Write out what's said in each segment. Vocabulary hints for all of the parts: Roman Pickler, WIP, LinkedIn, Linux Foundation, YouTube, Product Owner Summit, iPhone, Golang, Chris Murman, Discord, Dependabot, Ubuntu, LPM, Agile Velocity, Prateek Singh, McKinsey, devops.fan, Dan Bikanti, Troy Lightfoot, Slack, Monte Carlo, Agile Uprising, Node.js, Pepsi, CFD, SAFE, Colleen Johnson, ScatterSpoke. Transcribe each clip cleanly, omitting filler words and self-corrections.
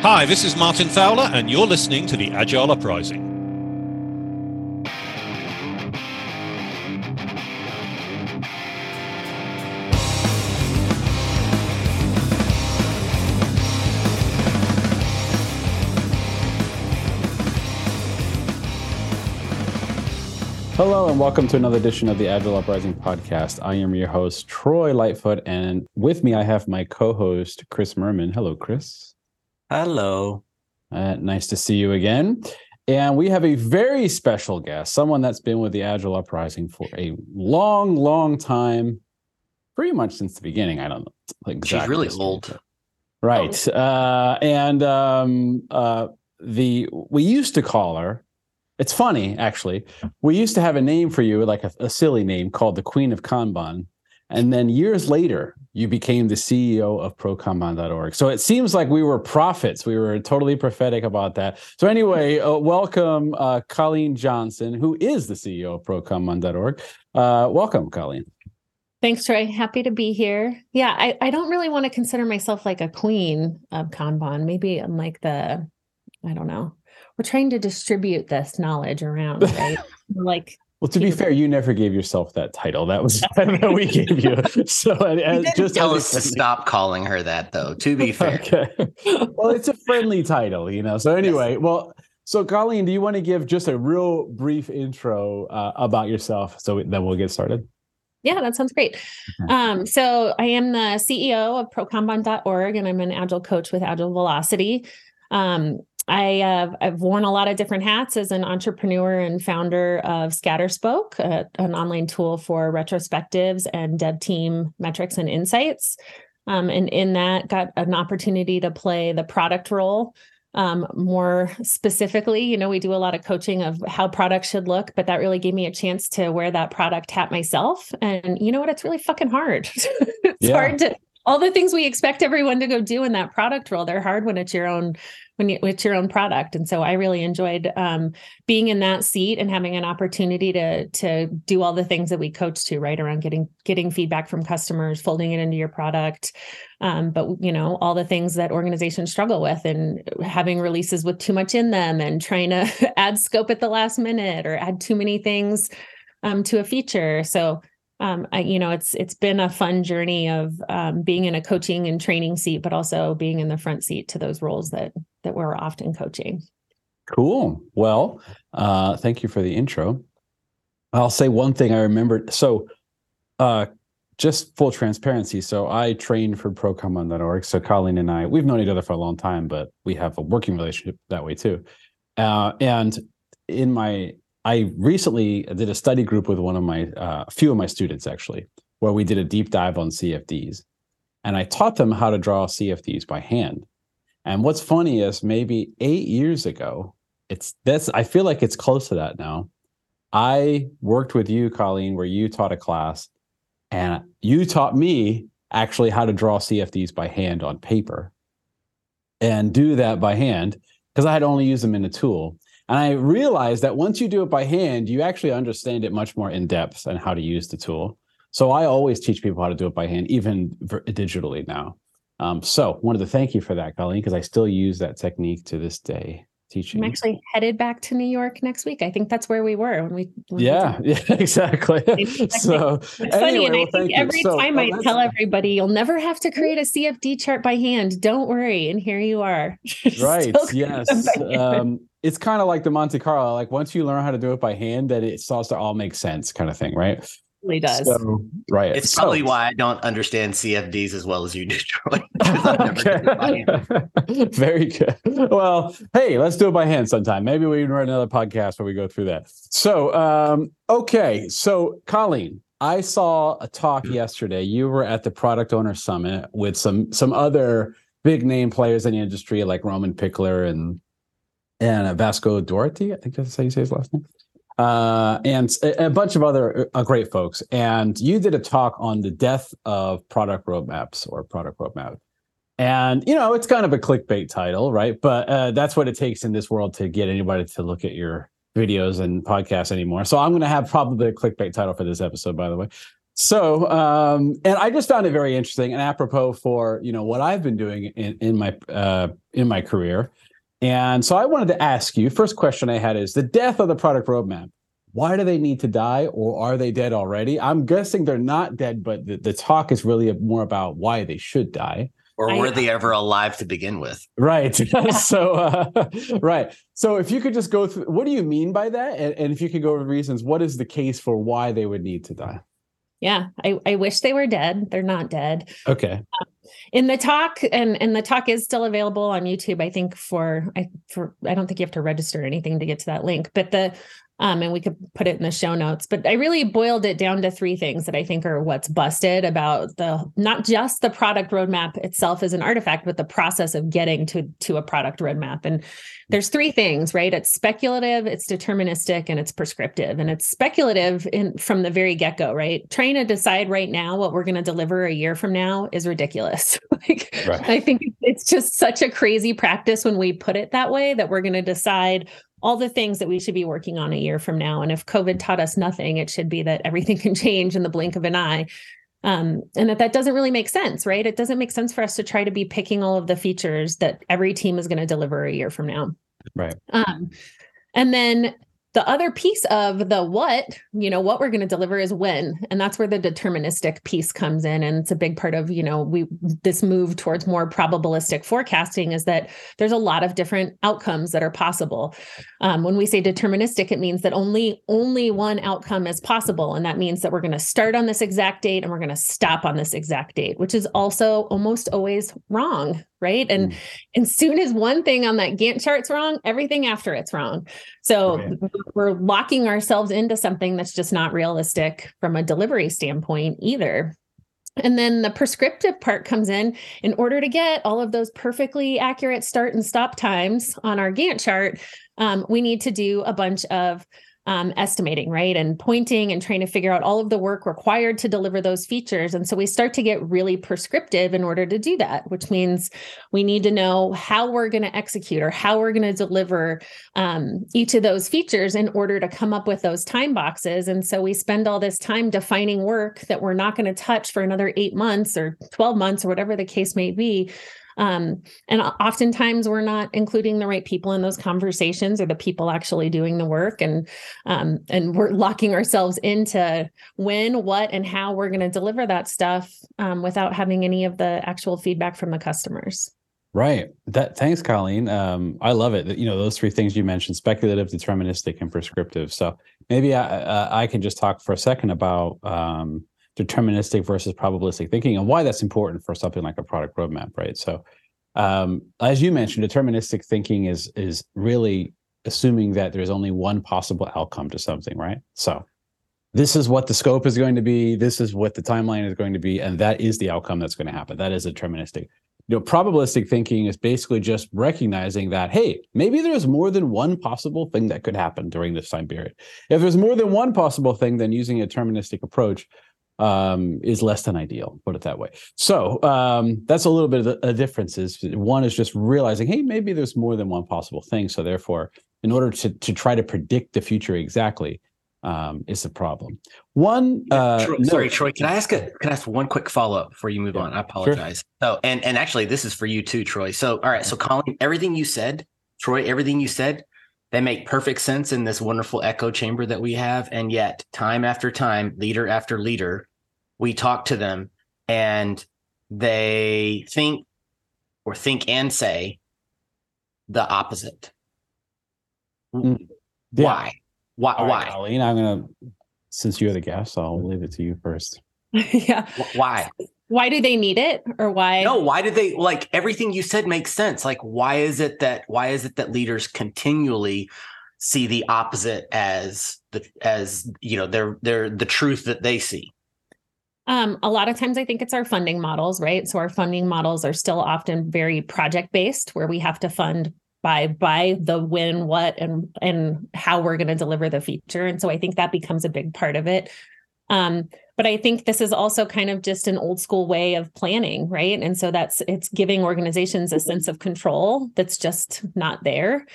Hi, this is Martin Fowler, and you're listening to the Agile Uprising. Hello and welcome to another edition of the Agile Uprising podcast. I am your host, Troy Lightfoot, and with me I have my co-host, Chris Murman. Hello, Chris. Hello. Nice to see you again. And we have a very special guest, someone that's been with the Agile Uprising for a long, long time, pretty much since the beginning. I don't know exactly. She's really old. Right. We used to call her, it's funny, actually. We used to have a name for you, like a silly name called the Queen of Kanban. And then years later, you became the CEO of ProKanban.org. So it seems like we were prophets. We were totally prophetic about that. So anyway, welcome, Colleen Johnson, who is the CEO of ProKanban.org. Welcome, Colleen. Thanks, Troy. Happy to be here. Yeah, I don't really want to consider myself like a queen of Kanban. Maybe I'm like the, I don't know. We're trying to distribute this knowledge around, right? Well, to be fair, you never gave yourself that title. That was that we gave you. So just tell us to stop calling her that, though. To be fair, okay. Well, it's a friendly title, you know. So anyway, yes. So Colleen, do you want to give just a real brief intro about yourself, so then we'll get started? Yeah, that sounds great. So I am the CEO of ProKanban.org, and I'm an agile coach with Agile Velocity. I've worn a lot of different hats as an entrepreneur and founder of ScatterSpoke, an online tool for retrospectives and dev team metrics and insights. And in that, got an opportunity to play the product role. More specifically, you know, we do a lot of coaching of how products should look, but that really gave me a chance to wear that product hat myself. And you know what? It's really fucking hard. Hard to... All the things we expect everyone to go do in that product role, they're hard when it's your own, it's your own product. And so I really enjoyed being in that seat and having an opportunity to do all the things that we coach to, right? Around getting feedback from customers, folding it into your product. But you know, all the things that organizations struggle with, and having releases with too much in them, and trying to add scope at the last minute or add too many things to a feature. So. It's been a fun journey of being in a coaching and training seat, but also being in the front seat to those roles that we're often coaching. Cool. Well, thank you for the intro. I'll say one thing I remembered. So just full transparency. So I trained for ProKanban.org. So Colleen and I, we've known each other for a long time, but we have a working relationship that way too. I recently did a study group with a few of my students, actually, where we did a deep dive on CFDs. And I taught them how to draw CFDs by hand. And what's funny is maybe 8 years ago, I feel like it's close to that now. I worked with you, Colleen, where you taught a class, and you taught me actually how to draw CFDs by hand on paper and do that by hand, because I had only used them in a tool. And I realized that once you do it by hand, you actually understand it much more in depth and how to use the tool. So I always teach people how to do it by hand, even digitally now. So wanted to thank you for that, Colleen, because I still use that technique to this day teaching. I'm actually headed back to New York next week. I think that's where we were when we exactly. So it's funny, and I think every time I tell everybody, you'll never have to create a CFD chart by hand. Don't worry, and here you are. Right? Yes. It's kind of like the Monte Carlo. Like once you learn how to do it by hand, that it starts to all make sense, kind of thing, right? It really does. So, right. It's probably why I don't understand CFDs as well as you do, Troy. Very good. Well, hey, let's do it by hand sometime. Maybe we can write another podcast where we go through that. So, okay. So, Colleen, I saw a talk yesterday. You were at the Product Owner Summit with some other big name players in the industry like Roman Pickler and Vasco Duarte, I think that's how you say his last name, and a bunch of other great folks. And you did a talk on the death of product roadmap. And, you know, it's kind of a clickbait title, right? But that's what it takes in this world to get anybody to look at your videos and podcasts anymore. So I'm going to have probably a clickbait title for this episode, by the way. So, and I just found it very interesting and apropos for, you know, what I've been doing in my career. And so I wanted to ask you, first question I had is the death of the product roadmap. Why do they need to die, or are they dead already? I'm guessing they're not dead, but the talk is really more about why they should die. Or were they ever alive to begin with? Right. So, right. So if you could just go through, what do you mean by that? And if you could go over reasons, what is the case for why they would need to die? Yeah, I wish they were dead. They're not dead. Okay. In the talk, and the talk is still available on YouTube, I think, I don't think you have to register or anything to get to that link, but and we could put it in the show notes, but I really boiled it down to three things that I think are what's busted about not just the product roadmap itself as an artifact, but the process of getting to a product roadmap. And there's three things, right? It's speculative, it's deterministic, and it's prescriptive. And it's speculative from the very get-go, right? Trying to decide right now what we're going to deliver a year from now is ridiculous. Right. I think it's just such a crazy practice when we put it that way, that we're going to decide all the things that we should be working on a year from now. And if COVID taught us nothing, it should be that everything can change in the blink of an eye. And that doesn't really make sense, right? It doesn't make sense for us to try to be picking all of the features that every team is going to deliver a year from now. Right. And then the other piece of the what we're going to deliver is when. And that's where the deterministic piece comes in. And it's a big part of, this move towards more probabilistic forecasting is that there's a lot of different outcomes that are possible. When we say deterministic, it means that only one outcome is possible. And that means that we're going to start on this exact date and we're going to stop on this exact date, which is also almost always wrong. Right. And as soon as one thing on that Gantt chart's wrong, everything after it's wrong. So we're locking ourselves into something that's just not realistic from a delivery standpoint either. And then the prescriptive part comes in order to get all of those perfectly accurate start and stop times on our Gantt chart, we need to do a bunch of estimating, right? And pointing and trying to figure out all of the work required to deliver those features. And so we start to get really prescriptive in order to do that, which means we need to know how we're going to execute or how we're going to deliver each of those features in order to come up with those time boxes. And so we spend all this time defining work that we're not going to touch for another 8 months or 12 months or whatever the case may be. And oftentimes we're not including the right people in those conversations or the people actually doing the work. And we're locking ourselves into when, what, and how we're going to deliver that stuff without having any of the actual feedback from the customers. Right. Thanks, Colleen. I love it. Those three things you mentioned, speculative, deterministic, and prescriptive. So maybe I can just talk for a second about deterministic versus probabilistic thinking and why that's important for something like a product roadmap, right? So as you mentioned, deterministic thinking is really assuming that there's only one possible outcome to something, right? So this is what the scope is going to be, this is what the timeline is going to be, and that is the outcome that's going to happen. That is deterministic. Probabilistic thinking is basically just recognizing that, hey, maybe there's more than one possible thing that could happen during this time period. If there's more than one possible thing, then using a deterministic approach is less than ideal, put it that way. So that's a little bit of the difference. Is one is just realizing, hey, maybe there's more than one possible thing. So therefore, in order to try to predict the future exactly, is the problem. Troy, can I ask one quick follow-up before you move on? I apologize. Sure. Oh, and actually this is for you too, Troy. So all right, so Colleen, everything you said, Troy, everything you said, they make perfect sense in this wonderful echo chamber that we have. And yet time after time, leader after leader, we talk to them and they think and say the opposite. Yeah. Why? All right, Colleen, since you're the guest, I'll leave it to you first. Yeah. Why? Why do they need it, or why? No, why do they, like, everything you said makes sense. Like, why is it that leaders continually see the opposite as the truth that they see? A lot of times I think it's our funding models, right? So our funding models are still often very project-based, where we have to fund by the when, what, and how we're going to deliver the feature. And so I think that becomes a big part of it. But I think this is also kind of just an old school way of planning, right? And so it's giving organizations a sense of control that's just not there.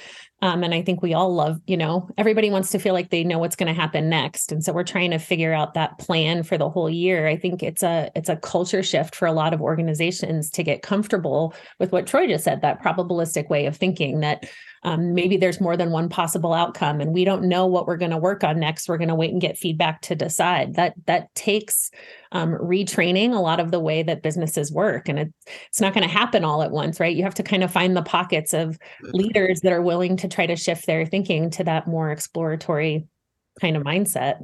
And I think we all love, everybody wants to feel like they know what's going to happen next. And so we're trying to figure out that plan for the whole year. I think it's a culture shift for a lot of organizations to get comfortable with what Troy just said, that probabilistic way of thinking that maybe there's more than one possible outcome and we don't know what we're going to work on next. We're going to wait and get feedback to decide. That takes retraining a lot of the way that businesses work. And it's not going to happen all at once, right? You have to kind of find the pockets of leaders that are willing to try to shift their thinking to that more exploratory kind of mindset.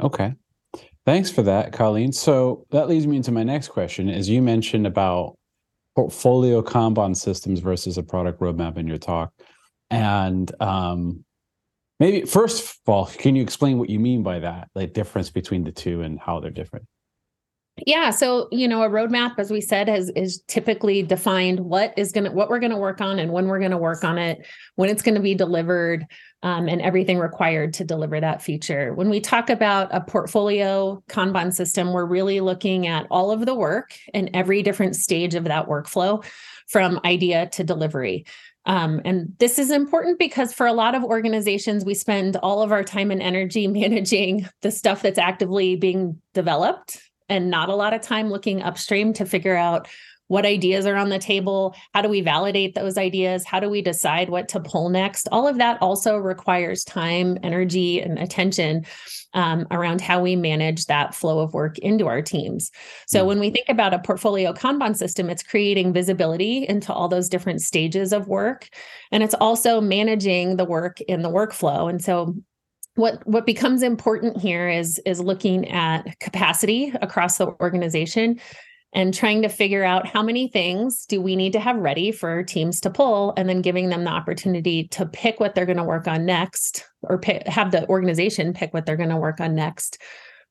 Okay. Thanks for that, Colleen. So that leads me into my next question. As you mentioned about portfolio Kanban systems versus a product roadmap in your talk. And maybe first of all, can you explain what you mean by that, like difference between the two and how they're different? Yeah. So, a roadmap, as we said, is typically defined what we're going to work on and when we're going to work on it, when it's going to be delivered, and everything required to deliver that feature. When we talk about a portfolio Kanban system, we're really looking at all of the work and every different stage of that workflow from idea to delivery. And this is important because for a lot of organizations, we spend all of our time and energy managing the stuff that's actively being developed and not a lot of time looking upstream to figure out what ideas are on the table. How do we validate those ideas? How do we decide what to pull next? All of that also requires time, energy, and attention around how we manage that flow of work into our teams. So when we think about a portfolio Kanban system, it's creating visibility into all those different stages of work. And it's also managing the work in the workflow. And so what becomes important here is looking at capacity across the organization and trying to figure out how many things do we need to have ready for teams to pull, and then giving them the opportunity to pick what they're going to work on next, or have the organization pick what they're going to work on next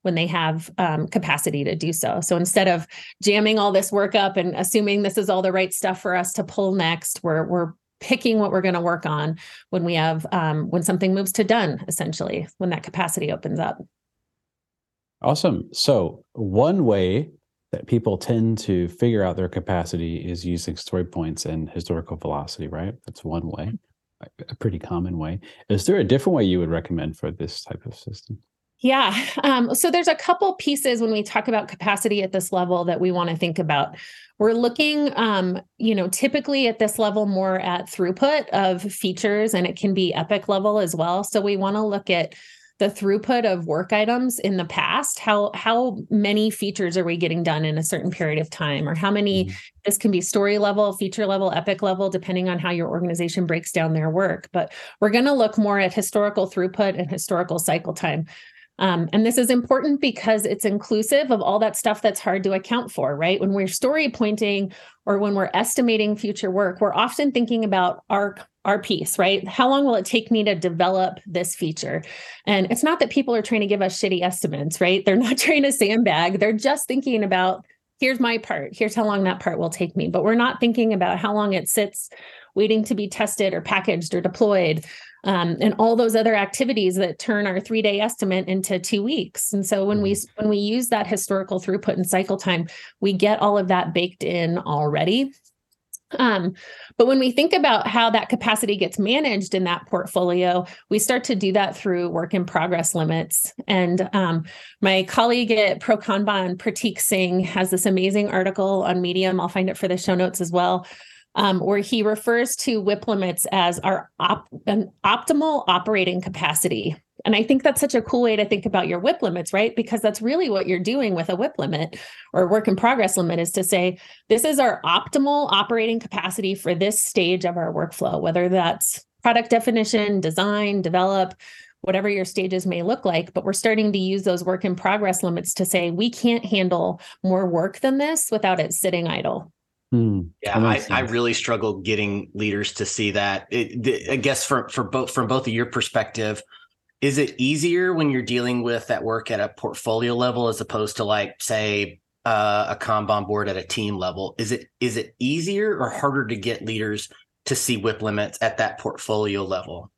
when they have capacity to do so. So instead of jamming all this work up and assuming this is all the right stuff for us to pull next, we're picking what we're going to work on when we have, when something moves to done, essentially, when that capacity opens up. Awesome. So one way that people tend to figure out their capacity is using story points and historical velocity, right? That's one way, a pretty common way. Is there a different way you would recommend for this type of system? Yeah. So there's a couple pieces when we talk about capacity at this level that we want to think about. We're looking, typically at this level more at throughput of features, and it can be epic level as well. So we want to look at the throughput of work items in the past. How many features are we getting done in a certain period of time, or how many, this can be story level, feature level, epic level, depending on how your organization breaks down their work. But we're going to look more at historical throughput and historical cycle time. And this is important because it's inclusive of all that stuff that's hard to account for, right? When we're story pointing or when we're estimating future work, we're often thinking about our piece, right? How long will it take me to develop this feature? And it's not that people are trying to give us shitty estimates, right? They're not trying to sandbag. They're just thinking about, here's my part. Here's how long that part will take me. But we're not thinking about how long it sits waiting to be tested or packaged or deployed, and all those other activities that turn our 3-day estimate into 2 weeks. And so when we use that historical throughput and cycle time, we get all of that baked in already. But when we think about how that capacity gets managed in that portfolio, we start to do that through work in progress limits. And my colleague at ProKanban, Prateek Singh, has this amazing article on Medium. I'll find it for the show notes as well. Where he refers to WIP limits as our an optimal operating capacity. And I think that's such a cool way to think about your WIP limits, right? Because that's really what you're doing with a WIP limit or work in progress limit, is to say, this is our optimal operating capacity for this stage of our workflow, whether that's product definition, design, develop, whatever your stages may look like. But we're starting to use those work in progress limits to say, we can't handle more work than this without it sitting idle. Yeah, I really struggle getting leaders to see that. I guess from both of your perspective, Is it easier when you're dealing with that work at a portfolio level as opposed to, like, say, a Kanban board at a team level? Is it easier or harder to get leaders to see WIP limits at that portfolio level?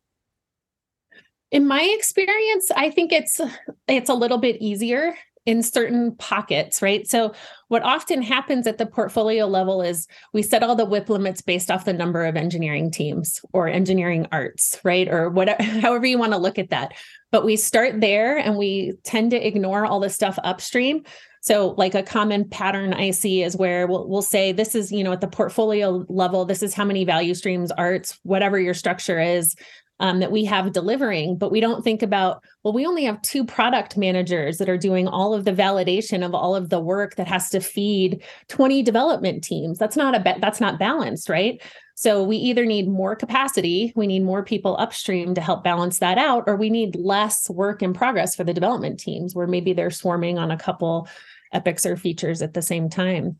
In my experience, I think it's a little bit easier in certain pockets, right? So what often happens at the portfolio level is we set all the WIP limits based off the number of engineering teams or engineering arts, right? Or whatever, however you want to look at that. But we start there and we tend to ignore all the stuff upstream. So like a common pattern I see is where we'll say, this is, you know, at the portfolio level, this is how many value streams, arts, whatever your structure is, that we have delivering, but we don't think about, well, we only have 2 product managers that are doing all of the validation of all of the work that has to feed 20 development teams. That's not balanced, right? So we either need more capacity, we need more people upstream to help balance that out, or we need less work in progress for the development teams where maybe they're swarming on a couple epics or features at the same time.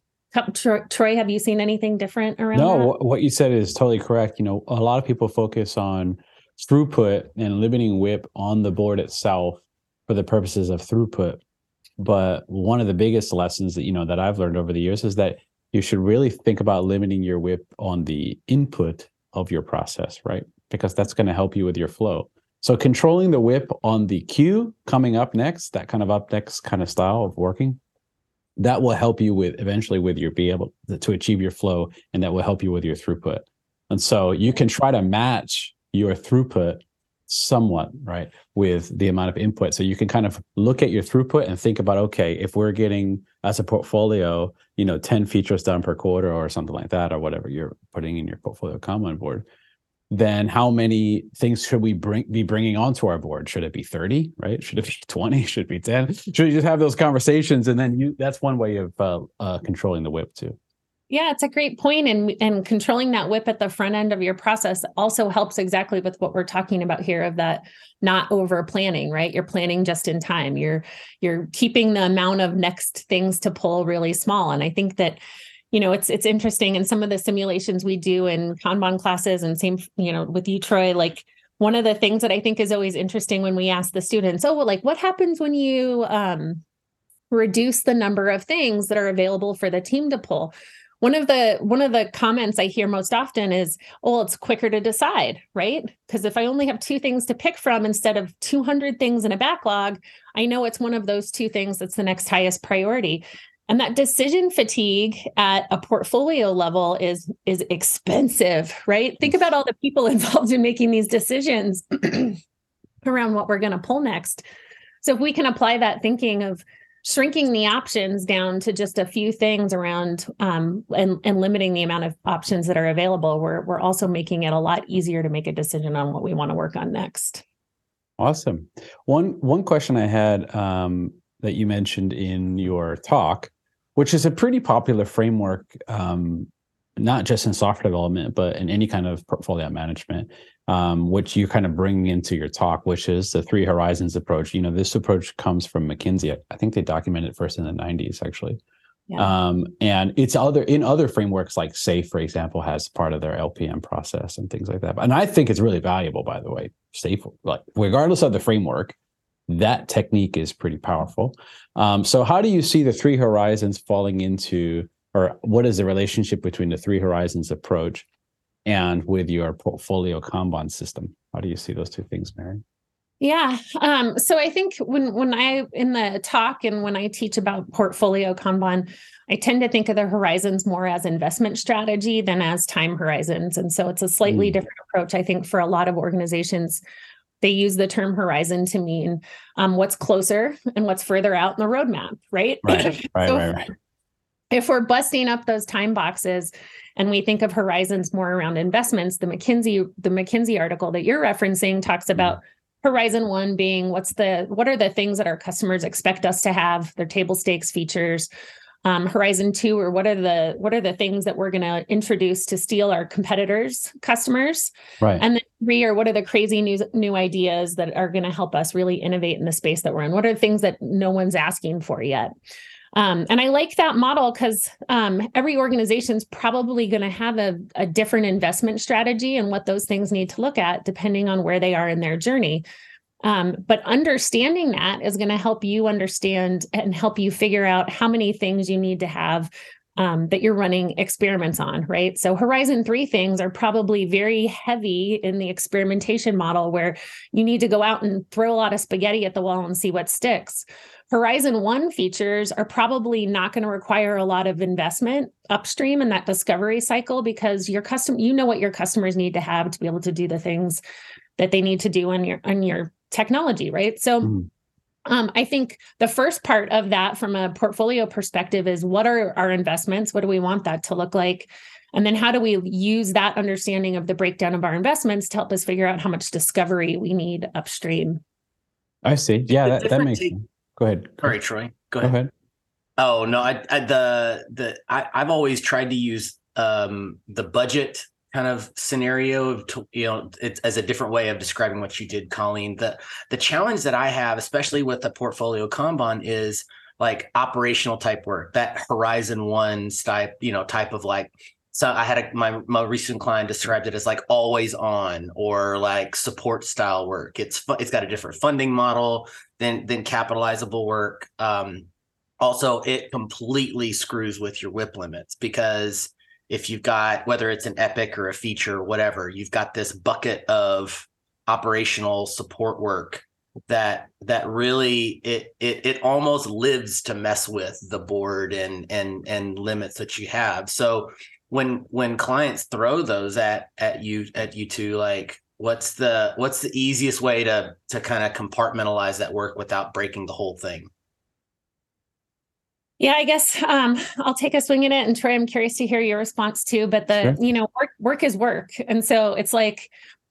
Troy, have you seen anything different around that? No, what you said is totally correct. You know, a lot of people focus on throughput and limiting WIP on the board itself for the purposes of throughput. But one of the biggest lessons that, you know, that I've learned over the years is that you should really think about limiting your WIP on the input of your process, right? Because that's going to help you with your flow. So controlling the WIP on the queue coming up next, that kind of up next kind of style of working, that will help you with eventually with your be able to achieve your flow, and that will help you with your throughput. And so you can try to match your throughput somewhat, right, with the amount of input. So you can kind of look at your throughput and think about, okay, if we're getting as a portfolio, you know, 10 features done per quarter or something like that, or whatever you're putting in your portfolio Kanban board, then how many things should we be bringing onto our board? Should it be 30, right? Should it be 20? Should it be 10? Should you just have those conversations? And then that's one way of controlling the WIP too. Yeah, it's a great point. And controlling that WIP at the front end of your process also helps exactly with what we're talking about here of that not over planning, right? You're planning just in time. You're keeping the amount of next things to pull really small. And I think that, you know, it's interesting. And some of the simulations we do in Kanban classes, and same, you know, with you, Troy, like one of the things that I think is always interesting when we ask the students, oh, well, like what happens when you reduce the number of things that are available for the team to pull? One of the comments I hear most often is, oh, it's quicker to decide, right? Because if I only have 2 things to pick from instead of 200 things in a backlog, I know it's one of those 2 things that's the next highest priority. And that decision fatigue at a portfolio level is expensive, right? Think about all the people involved in making these decisions around what we're going to pull next. So if we can apply that thinking of shrinking the options down to just a few things around and limiting the amount of options that are available, we're also making it a lot easier to make a decision on what we want to work on next. Awesome. One question I had that you mentioned in your talk, which is a pretty popular framework, not just in software development, but in any kind of portfolio management, which you kind of bring into your talk, which is the 3 horizons approach. You know, this approach comes from McKinsey. I think they documented it first in the 90s, actually. Yeah. And it's in other frameworks like SAFE, for example, has part of their LPM process and things like that. And I think it's really valuable, by the way. SAFE, like regardless of the framework, that technique is pretty powerful. So how do you see the 3 horizons falling into, or what is the relationship between the 3 horizons approach and with your portfolio Kanban system? How do you see those 2 things marrying? Yeah. So I think when I, in the talk and when I teach about portfolio Kanban, I tend to think of the horizons more as investment strategy than as time horizons. And so it's a slightly different approach. I think for a lot of organizations, they use the term horizon to mean what's closer and what's further out in the roadmap, right? Right. If we're busting up those time boxes and we think of horizons more around investments, the McKinsey article that you're referencing talks about horizon 1 being what are the things that our customers expect us to have, their table stakes features. Horizon 2, or what are the things that we're going to introduce to steal our competitors' customers? Right. And then 3, or what are the crazy new ideas that are going to help us really innovate in the space that we're in? What are the things that no one's asking for yet? And I like that model because every organization's probably going to have a different investment strategy and what those things need to look at depending on where they are in their journey. But understanding that is going to help you understand and help you figure out how many things you need to have that you're running experiments on, right? So Horizon 3 things are probably very heavy in the experimentation model where you need to go out and throw a lot of spaghetti at the wall and see what sticks. Horizon 1 features are probably not going to require a lot of investment upstream in that discovery cycle because you know what your customers need to have to be able to do the things that they need to do on your technology, right? So I think the first part of that from a portfolio perspective is what are our investments? What do we want that to look like? And then how do we use that understanding of the breakdown of our investments to help us figure out how much discovery we need upstream? I see. Yeah, that makes sense. Go ahead. All right, Troy. Go ahead. Oh, no, I've always tried to use the budget kind of scenario it's as a different way of describing what you did, Colleen. The challenge that I have, especially with the portfolio Kanban, is like operational type work, that Horizon 1 type of like. So I had my recent client described it as like always on or like support style work. It's got a different funding model than capitalizable work. Also, it completely screws with your WIP limits because if you've got, whether it's an epic or a feature or whatever, you've got this bucket of operational support work that really it almost lives to mess with the board and limits that you have. So when clients throw those at you two, like what's the easiest way to kind of compartmentalize that work without breaking the whole thing? Yeah, I guess I'll take a swing at it. And Troy, I'm curious to hear your response too, but sure. Work is work. And so it's like,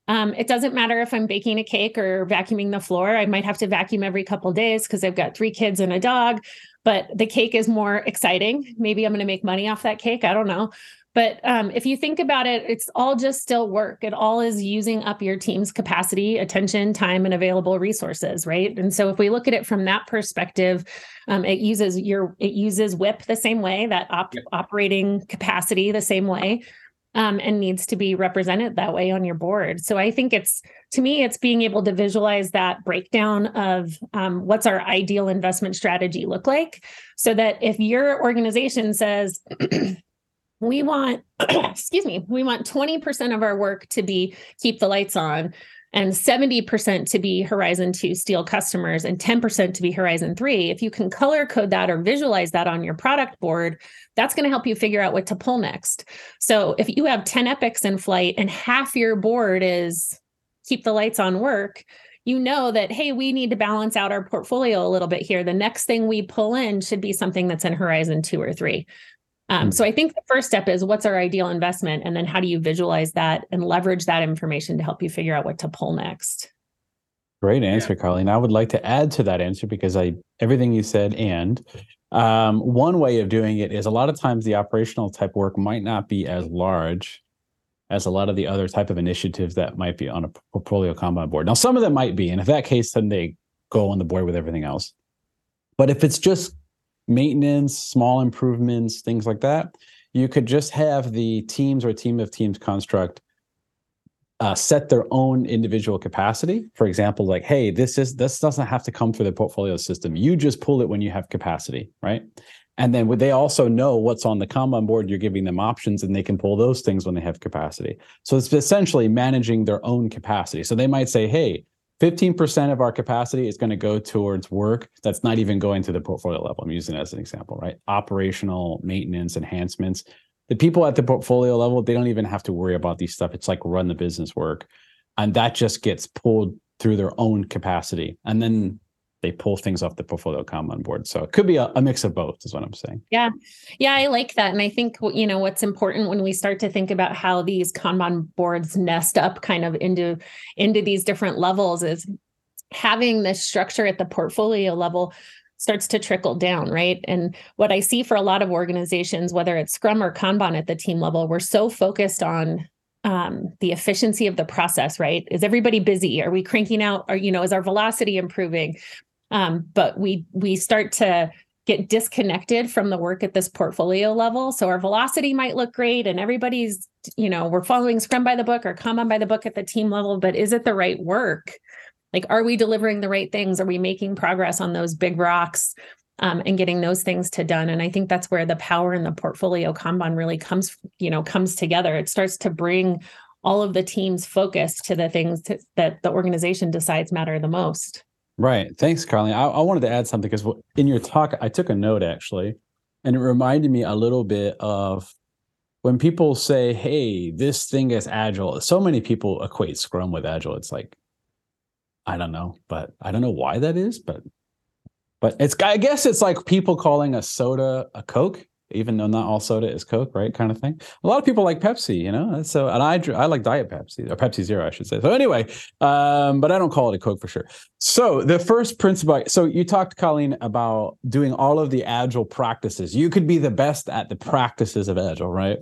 it doesn't matter if I'm baking a cake or vacuuming the floor. I might have to vacuum every couple of days because I've got 3 kids and a dog, but the cake is more exciting. Maybe I'm going to make money off that cake. I don't know. But if you think about it, it's all just still work. It all is using up your team's capacity, attention, time, and available resources, right? And so if we look at it from that perspective, it uses WIP the same way, that operating capacity the same way, and needs to be represented that way on your board. So I think to me, it's being able to visualize that breakdown of what's our ideal investment strategy look like, so that if your organization says, We want 20% of our work to be keep the lights on and 70% to be Horizon 2 steel customers and 10% to be Horizon 3. If you can color code that or visualize that on your product board, that's going to help you figure out what to pull next. So if you have 10 epics in flight and half your board is keep the lights on work, you know that, hey, we need to balance out our portfolio a little bit here. The next thing we pull in should be something that's in Horizon 2 or 3. So I think the first step is what's our ideal investment, and then how do you visualize that and leverage that information to help you figure out what to pull next? Great answer, yeah. Colleen. I would like to add to that answer because everything you said, and one way of doing it is a lot of times the operational type work might not be as large as a lot of the other type of initiatives that might be on a portfolio Kanban board. Now, some of them might be, and in that case, then they go on the board with everything else. But if it's just maintenance, small improvements, things like that, you could just have the teams or team of teams construct set their own individual capacity. For example, like, hey, this doesn't have to come through the portfolio system. You just pull it when you have capacity, right? And then they also know what's on the Kanban board. You're giving them options and they can pull those things when they have capacity. So it's essentially managing their own capacity. So they might say, hey, 15% of our capacity is going to go towards work that's not even going to the portfolio level. I'm using it as an example, right? Operational maintenance enhancements. The people at the portfolio level, they don't even have to worry about these stuff. It's like run the business work. And that just gets pulled through their own capacity. And then they pull things off the portfolio Kanban board. So it could be a mix of both is what I'm saying. Yeah. Yeah, I like that. And I think, what's important when we start to think about how these Kanban boards nest up kind of into these different levels is having this structure at the portfolio level starts to trickle down, right? And what I see for a lot of organizations, whether it's Scrum or Kanban at the team level, we're so focused on the efficiency of the process, right? Is everybody busy? Are we cranking out? Is our velocity improving? But we start to get disconnected from the work at this portfolio level. So our velocity might look great and everybody's, we're following Scrum by the book or Kanban by the book at the team level, but is it the right work? Like, are we delivering the right things? Are we making progress on those big rocks and getting those things to done? And I think that's where the power in the portfolio Kanban really comes together. It starts to bring all of the team's focus to the things that the organization decides matter the most. Right. Thanks, Colleen. I wanted to add something because in your talk, I took a note actually, and it reminded me a little bit of when people say, hey, this thing is agile. So many people equate Scrum with agile. It's like, I don't know, but I don't know why that is, but it's, I guess it's like people calling a soda a Coke, even though not all soda is Coke, right? Kind of thing. A lot of people like Pepsi, you know? So, and I like Diet Pepsi, or Pepsi Zero, I should say. So anyway, but I don't call it a Coke for sure. So the first principle, so you talked, Colleen, about doing all of the Agile practices. You could be the best at the practices of Agile, right?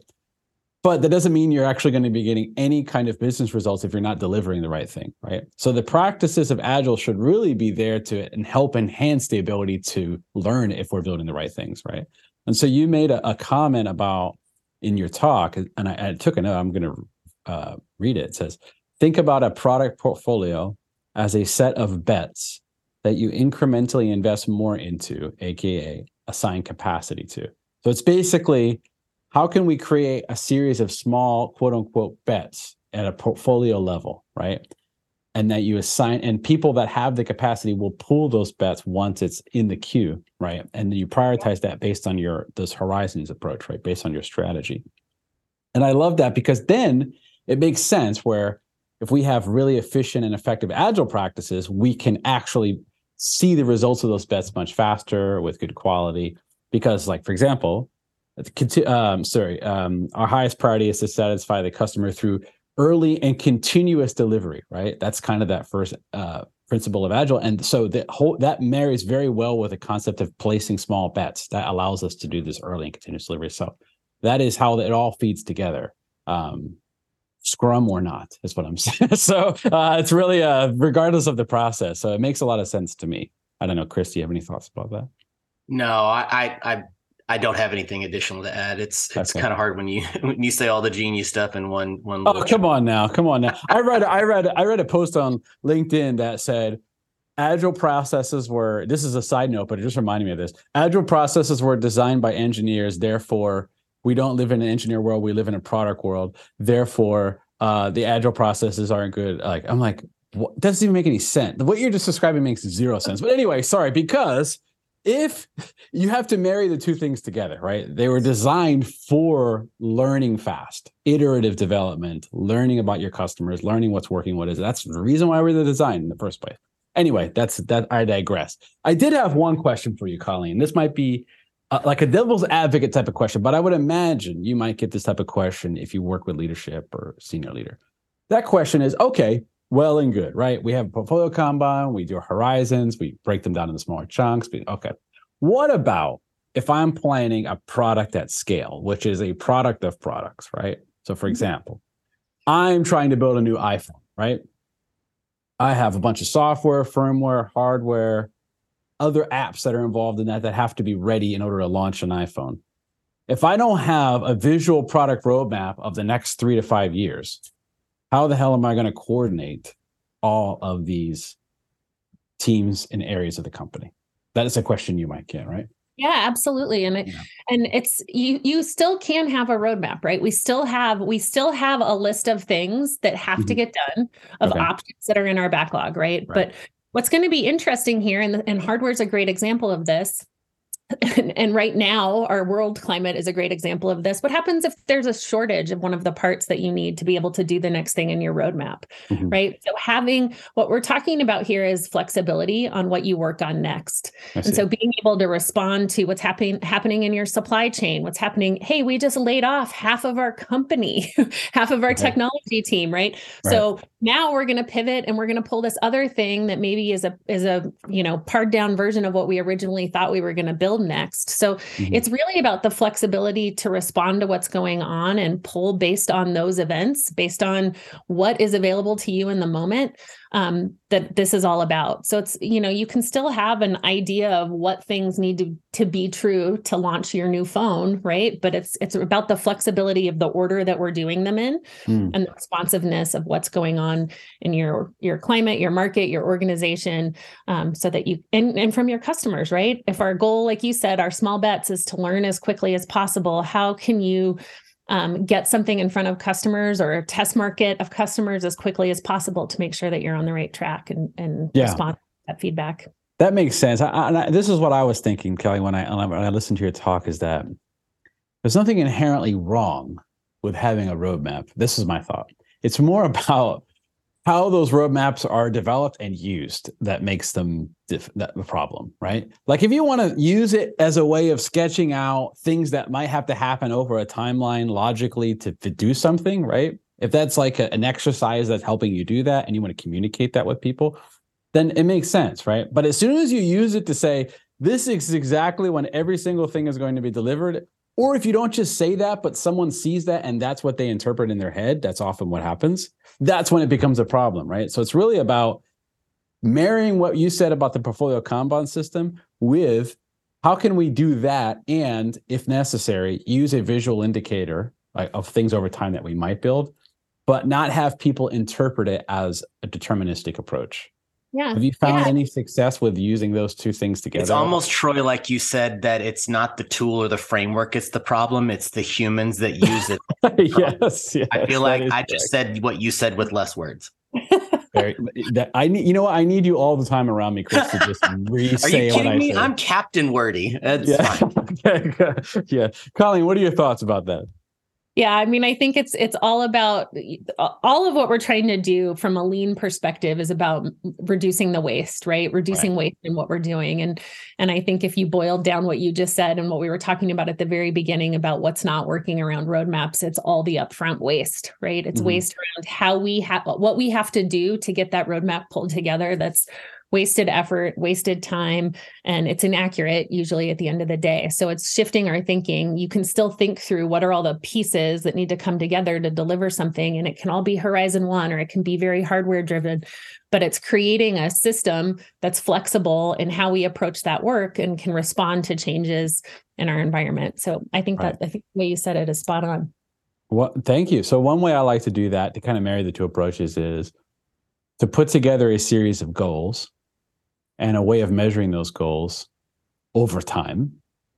But that doesn't mean you're actually going to be getting any kind of business results if you're not delivering the right thing, right? So the practices of Agile should really be there to and help enhance the ability to learn if we're building the right things, right? And so you made a comment about in your talk, and I took a note, I'm going to read it. It says, think about a product portfolio as a set of bets that you incrementally invest more into, aka assign capacity to. So it's basically, how can we create a series of small, quote unquote, bets at a portfolio level, right? And that you assign, and people that have the capacity will pull those bets once it's in the queue, right? And you prioritize that based on those horizons approach, right? Based on your strategy. And I love that because then it makes sense where if we have really efficient and effective Agile practices, we can actually see the results of those bets much faster with good quality. Because, like, for example, our highest priority is to satisfy the customer through early and continuous delivery, right? That's kind of that first principle of Agile. And so that marries very well with the concept of placing small bets that allows us to do this early and continuous delivery. So that is how it all feeds together. Scrum or not, is what I'm saying. So it's really regardless of the process. So it makes a lot of sense to me. I don't know, Chris, do you have any thoughts about that? No, I don't have anything additional to add. It's kind of hard when you say all the genius stuff in one. Oh, come on now. I read a post on LinkedIn that said Agile processes were, this is a side note, but it just reminded me of this. Agile processes were designed by engineers. Therefore, we don't live in an engineer world. We live in a product world. Therefore, the Agile processes aren't good. Like, I'm like, what? Doesn't even make any sense. What you're just describing makes zero sense. But anyway, sorry, because if you have to marry the two things together, right? They were designed for learning fast, iterative development, learning about your customers, learning what's working, what isn't. That's the reason why we're designed in the first place. Anyway, I digress. I did have one question for you, Colleen. This might be like a devil's advocate type of question, but I would imagine you might get this type of question if you work with leadership or senior leader. That question is, okay, well and good, right? We have a portfolio Kanban, we do horizons, we break them down into smaller chunks. Okay. What about if I'm planning a product at scale, which is a product of products, right? So for example, I'm trying to build a new iPhone, right? I have a bunch of software, firmware, hardware, other apps that are involved in that have to be ready in order to launch an iPhone. If I don't have a visual product roadmap of the next 3 to 5 years, how the hell am I going to coordinate all of these teams and areas of the company? That is a question you might get, right? Yeah, absolutely. And it's, you still can have a roadmap, right? We still have a list of things that have to get done, of options that are in our backlog, right? But what's going to be interesting here, and hardware is a great example of this, and right now, our world climate is a great example of this. What happens if there's a shortage of one of the parts that you need to be able to do the next thing in your roadmap, right? So having, what we're talking about here is flexibility on what you work on next. And so being able to respond to what's happening in your supply chain, what's happening, hey, we just laid off half of our company, half of our technology team, right? So now we're going to pivot and we're going to pull this other thing that maybe is a pared down version of what we originally thought we were going to build next. So it's really about the flexibility to respond to what's going on and pull based on those events, based on what is available to you in the moment. that this is all about. So it's, you know, you can still have an idea of what things need to be true to launch your new phone, right? But it's about the flexibility of the order that we're doing them in and the responsiveness of what's going on in your climate, your market, your organization, so that you, and from your customers, right? If our goal, like you said, our small bets is to learn as quickly as possible, how can you get something in front of customers or a test market of customers as quickly as possible to make sure that you're on the right track and respond to that feedback. That makes sense. I this is what I was thinking, Kelly, when I listened to your talk, is that there's nothing inherently wrong with having a roadmap. This is my thought. It's more about how those roadmaps are developed and used that makes them the problem, right? Like if you want to use it as a way of sketching out things that might have to happen over a timeline logically to do something, right? If that's like an exercise that's helping you do that and you want to communicate that with people, then it makes sense, right? But as soon as you use it to say, this is exactly when every single thing is going to be delivered, or if you don't just say that, but someone sees that and that's what they interpret in their head, that's often what happens. That's when it becomes a problem, right? So it's really about marrying what you said about the portfolio Kanban system with how can we do that, and if necessary, use a visual indicator of things over time that we might build, but not have people interpret it as a deterministic approach. Yeah. Have you found any success with using those two things together? It's almost, Troy, like you said, that it's not the tool or the framework, it's the problem. It's the humans that use it. Yes. I feel like I just said what you said with less words. I need you all the time around me, Chris, to just re-say what I said. Are you kidding me? I'm Captain Wordy. That's fine. Yeah. Colleen, what are your thoughts about that? Yeah, I mean, I think it's all about, all of what we're trying to do from a lean perspective is about reducing the waste, right? Reducing waste in what we're doing. And I think if you boiled down what you just said and what we were talking about at the very beginning about what's not working around roadmaps, it's all the upfront waste, right? It's waste around how we have, what we have to do to get that roadmap pulled together. That's wasted effort, wasted time, and it's inaccurate usually at the end of the day. So it's shifting our thinking. You can still think through what are all the pieces that need to come together to deliver something, and it can all be horizon one, or it can be very hardware driven, but it's creating a system that's flexible in how we approach that work and can respond to changes in our environment. So I think that the way you said it is spot on. Well, thank you. So one way I like to do that, to kind of marry the two approaches, is to put together a series of goals and a way of measuring those goals over time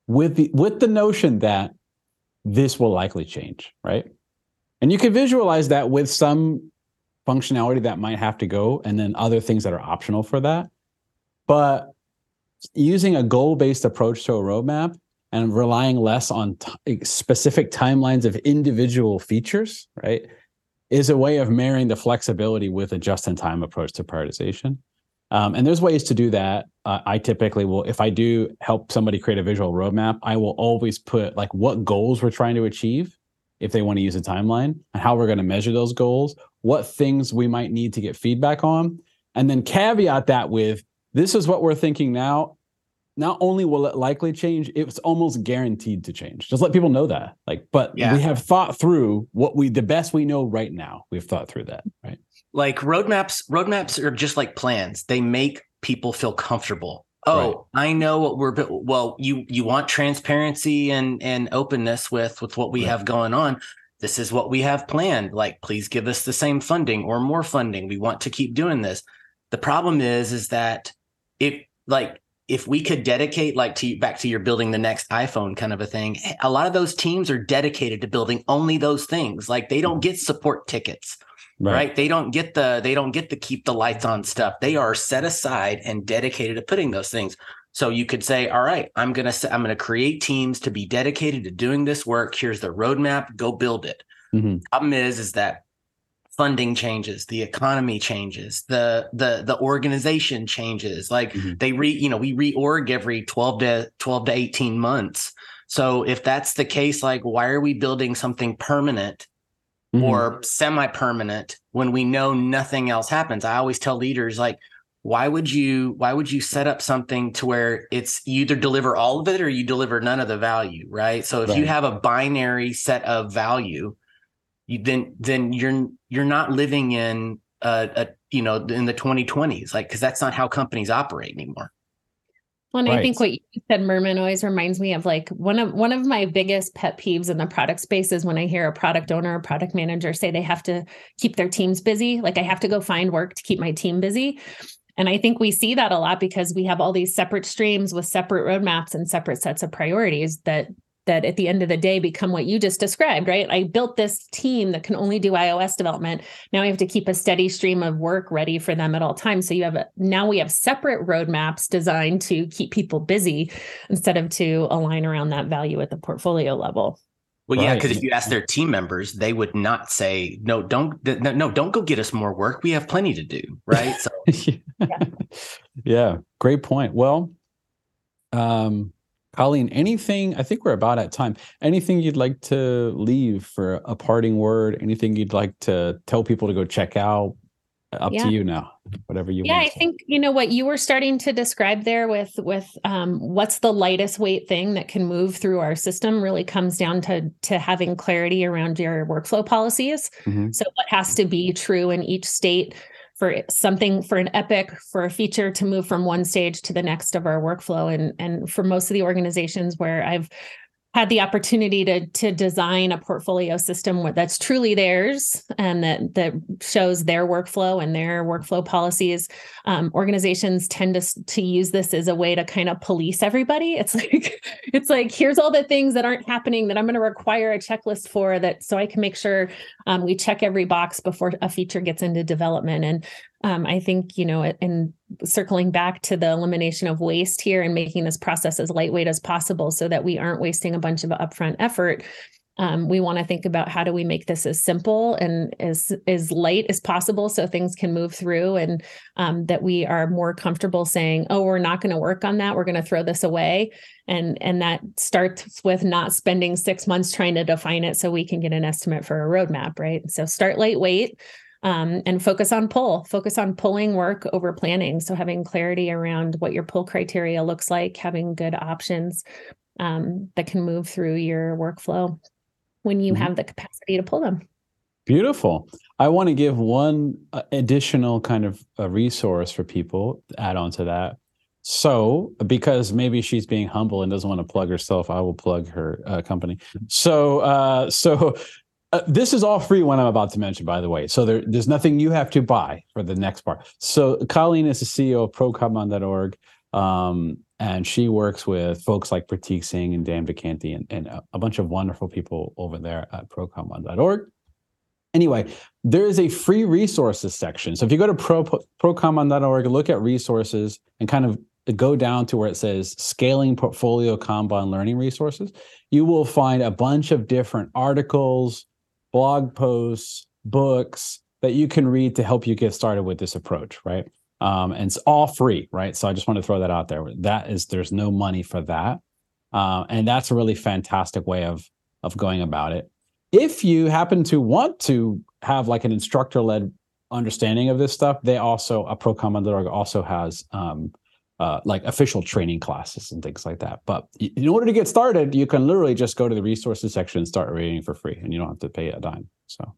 with the notion that this will likely change, right? And you can visualize that with some functionality that might have to go and then other things that are optional for that. But using a goal-based approach to a roadmap and relying less on specific timelines of individual features, right, is a way of marrying the flexibility with a just-in-time approach to prioritization. And there's ways to do that. I typically will, if I do help somebody create a visual roadmap, I will always put like what goals we're trying to achieve if they want to use a timeline and how we're going to measure those goals, what things we might need to get feedback on, and then caveat that with, this is what we're thinking now. Not only will it likely change, it's almost guaranteed to change. Just let people know that. We have thought through the best we know right now. We've thought through that, right? Like roadmaps are just like plans. They make people feel comfortable. Oh, right. I know what you want transparency and openness with what we have going on. This is what we have planned. Like, please give us the same funding or more funding. We want to keep doing this. The problem is that if we could dedicate back to your building the next iPhone kind of a thing, a lot of those teams are dedicated to building only those things. Like they don't get support tickets. Right. They don't get the keep the lights on stuff. They are set aside and dedicated to putting those things. So you could say, all right, I'm going to create teams to be dedicated to doing this work. Here's the roadmap. Go build it. Problem is that funding changes, the economy changes, the organization changes. Like we reorg every 12 to 18 months. So if that's the case, like why are we building something permanent or semi-permanent when we know nothing else happens? I always tell leaders, like, why would you set up something to where it's you either deliver all of it or you deliver none of the value, right? So if you have a binary set of value, then you're not living in a you know, in the 2020s, like, because that's not how companies operate anymore. Well, and right. I think what you said, Murman, always reminds me of like one of my biggest pet peeves in the product space is when I hear a product owner or product manager say they have to keep their teams busy. Like, I have to go find work to keep my team busy. And I think we see that a lot because we have all these separate streams with separate roadmaps and separate sets of priorities that at the end of the day become what you just described, right? I built this team that can only do iOS development. Now I have to keep a steady stream of work ready for them at all times. So now we have separate roadmaps designed to keep people busy instead of to align around that value at the portfolio level. Well, right. Yeah, because if you ask their team members, they would not say, no, don't go get us more work. We have plenty to do, right? So, yeah, great point. Well, Colleen, anything, I think we're about at time, anything you'd like to leave for a parting word, anything you'd like to tell people to go check out, up to you now, whatever you want. Yeah, I think, you know, what you were starting to describe there with what's the lightest weight thing that can move through our system really comes down to having clarity around your workflow policies. Mm-hmm. So what has to be true in each state for something, for an epic, for a feature to move from one stage to the next of our workflow. And for most of the organizations where I've had the opportunity to design a portfolio system that's truly theirs and that shows their workflow and their workflow policies, organizations tend to use this as a way to kind of police everybody. It's like, here's all the things that aren't happening that I'm going to require a checklist for, that so I can make sure we check every box before a feature gets into development. And I think, you know, and circling back to the elimination of waste here and making this process as lightweight as possible so that we aren't wasting a bunch of upfront effort, we want to think about how do we make this as simple and as light as possible so things can move through, and that we are more comfortable saying, oh, we're not going to work on that. We're going to throw this away. And that starts with not spending 6 months trying to define it so we can get an estimate for a roadmap, right? So start lightweight. And focus on pulling work over planning. So having clarity around what your pull criteria looks like, having good options that can move through your workflow when you have the capacity to pull them. Beautiful. I want to give one additional kind of a resource for people to add on to that. So, because maybe she's being humble and doesn't want to plug herself, I will plug her company. So. This is all free when I'm about to mention, by the way. So there's nothing you have to buy for the next part. So Colleen is the CEO of ProKanban.org, and she works with folks like Prateek Singh and Dan Bikanti and a bunch of wonderful people over there at ProKanban.org. Anyway, there is a free resources section. So if you go to ProKanban.org, look at resources and kind of go down to where it says Scaling Portfolio Kanban Learning Resources, you will find a bunch of different articles, blog posts, books that you can read to help you get started with this approach, right? And it's all free, right? So I just want to throw that out there. There's no money for that. And that's a really fantastic way of going about it. If you happen to want to have like an instructor-led understanding of this stuff, ProKanban.org also has like official training classes and things like that. But in order to get started, you can literally just go to the resources section and start reading for free, and you don't have to pay a dime. So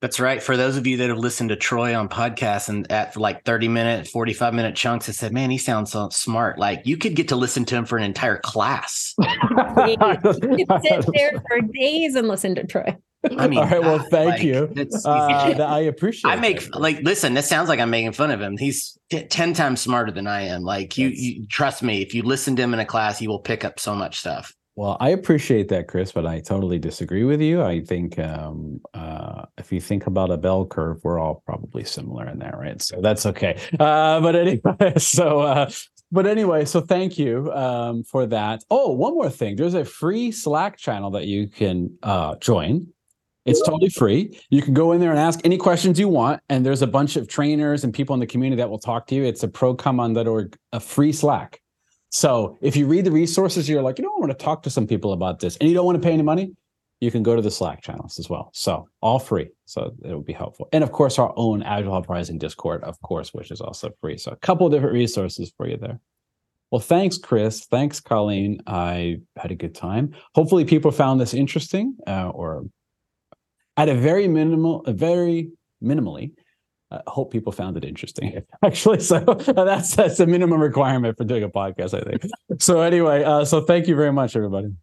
that's right. For those of you that have listened to Troy on podcasts and at like 30-minute, 45-minute chunks and said, man, he sounds so smart. Like, you could get to listen to him for an entire class. You could sit there for days and listen to Troy. I mean, all right. Well, thank you. I appreciate it. Listen, this sounds like I'm making fun of him. He's 10 times smarter than I am. Like, you trust me, if you listen to him in a class, you will pick up so much stuff. Well, I appreciate that, Chris, but I totally disagree with you. I think if you think about a bell curve, we're all probably similar in that, right? So that's okay. But anyway, so thank you for that. Oh, one more thing. There's a free Slack channel that you can join. It's totally free. You can go in there and ask any questions you want. And there's a bunch of trainers and people in the community that will talk to you. It's a ProKanban.org, a free Slack. So if you read the resources, you're like, you know, I want to talk to some people about this and you don't want to pay any money, you can go to the Slack channels as well. So all free. So it will be helpful. And of course, our own Agile Uprising Discord, of course, which is also free. So a couple of different resources for you there. Well, thanks, Chris. Thanks, Colleen. I had a good time. Hopefully people found this interesting or at a very minimally hope people found it interesting, actually. So that's the minimum requirement for doing a podcast, I think. So anyway, so thank you very much, everybody.